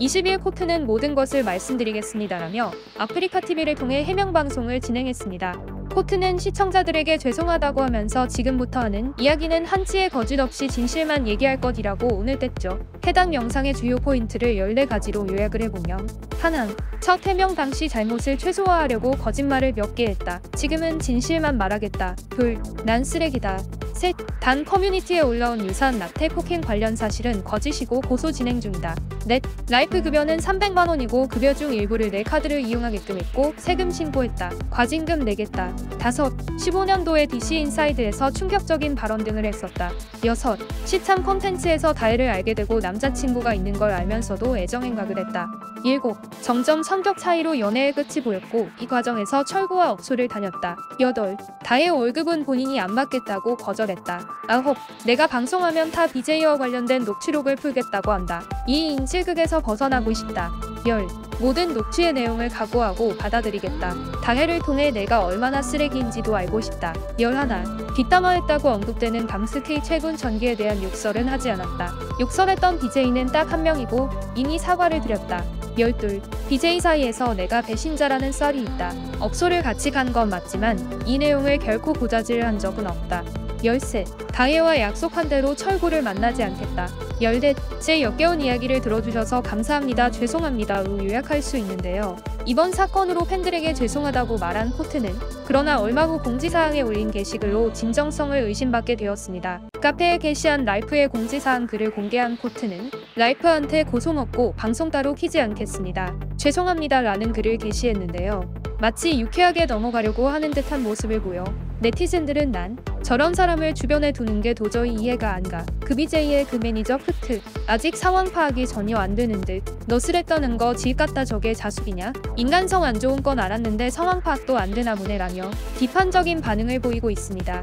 20일 코트는 모든 것을 말씀드리겠습니다라며 아프리카TV를 통해 해명방송을 진행했습니다. 코트는 시청자들에게 죄송하다고 하면서 지금부터 하는 이야기는 한치의 거짓 없이 진실만 얘기할 것이라고 오늘 뗐죠. 해당 영상의 주요 포인트를 14가지로 요약을 해보면 1. 첫 해명 당시 잘못을 최소화하려고 거짓말을 몇 개 했다. 지금은 진실만 말하겠다. 2. 난 쓰레기다. 3. 단 커뮤니티에 올라온 유산 라테 폭행 관련 사실은 거짓이고 고소 진행 중이다. 4. 라이프 급여는 300만원이고 급여 중 일부를 내 카드를 이용하게끔 했고 세금 신고했다. 과징금 내겠다. 5. 15년도에 DC인사이드에서 충격적인 발언 등을 했었다. 6. 시참 콘텐츠에서 다혜를 알게 되고 남자친구가 있는 걸 알면서도 애정행각을 했다. 7. 점점 성격 차이로 연애의 끝이 보였고 이 과정에서 철구와 업소를 다녔다. 8. 다혜 월급은 본인이 안 받겠다고 거절했다. 9. 내가 방송하면 타 BJ와 관련된 녹취록을 풀겠다고 한다. 이 인질극에서 벗어나고 싶다. 10. 모든 녹취의 내용을 각오하고 받아들이겠다. 다혜를 통해 내가 얼마나 쓰레기인지도 알고 싶다. 11. 뒷담화했다고 언급되는 밤스케이 최군 전기에 대한 욕설은 하지 않았다. 욕설했던 BJ는 딱 한 명이고 이미 사과를 드렸다. 12. BJ 사이에서 내가 배신자라는 썰이 있다. 업소를 같이 간 건 맞지만 이 내용을 결코 고자질한 적은 없다. 13. 다혜와 약속한 대로 철구를 만나지 않겠다. 14. 제 역겨운 이야기를 들어주셔서 감사합니다. 죄송합니다.로 요약할 수 있는데요. 이번 사건으로 팬들에게 죄송하다고 말한 코트는 그러나 얼마 후 공지사항에 올린 게시글로 진정성을 의심받게 되었습니다. 카페에 게시한 라이프의 공지사항 글을 공개한 코트는 라이프한테 고소 먹고 방송 따로 키지 않겠습니다. 죄송합니다라는 글을 게시했는데요. 마치 유쾌하게 넘어가려고 하는 듯한 모습을 보여 네티즌들은 난 저런 사람을 주변에 두는 게 도저히 이해가 안 가. 그 BJ의 그 매니저 크크. 아직 상황 파악이 전혀 안 되는 듯. 너스레 떠는 거 질 같다 저게 자숙이냐? 인간성 안 좋은 건 알았는데 상황 파악도 안 되나 보네라며 비판적인 반응을 보이고 있습니다.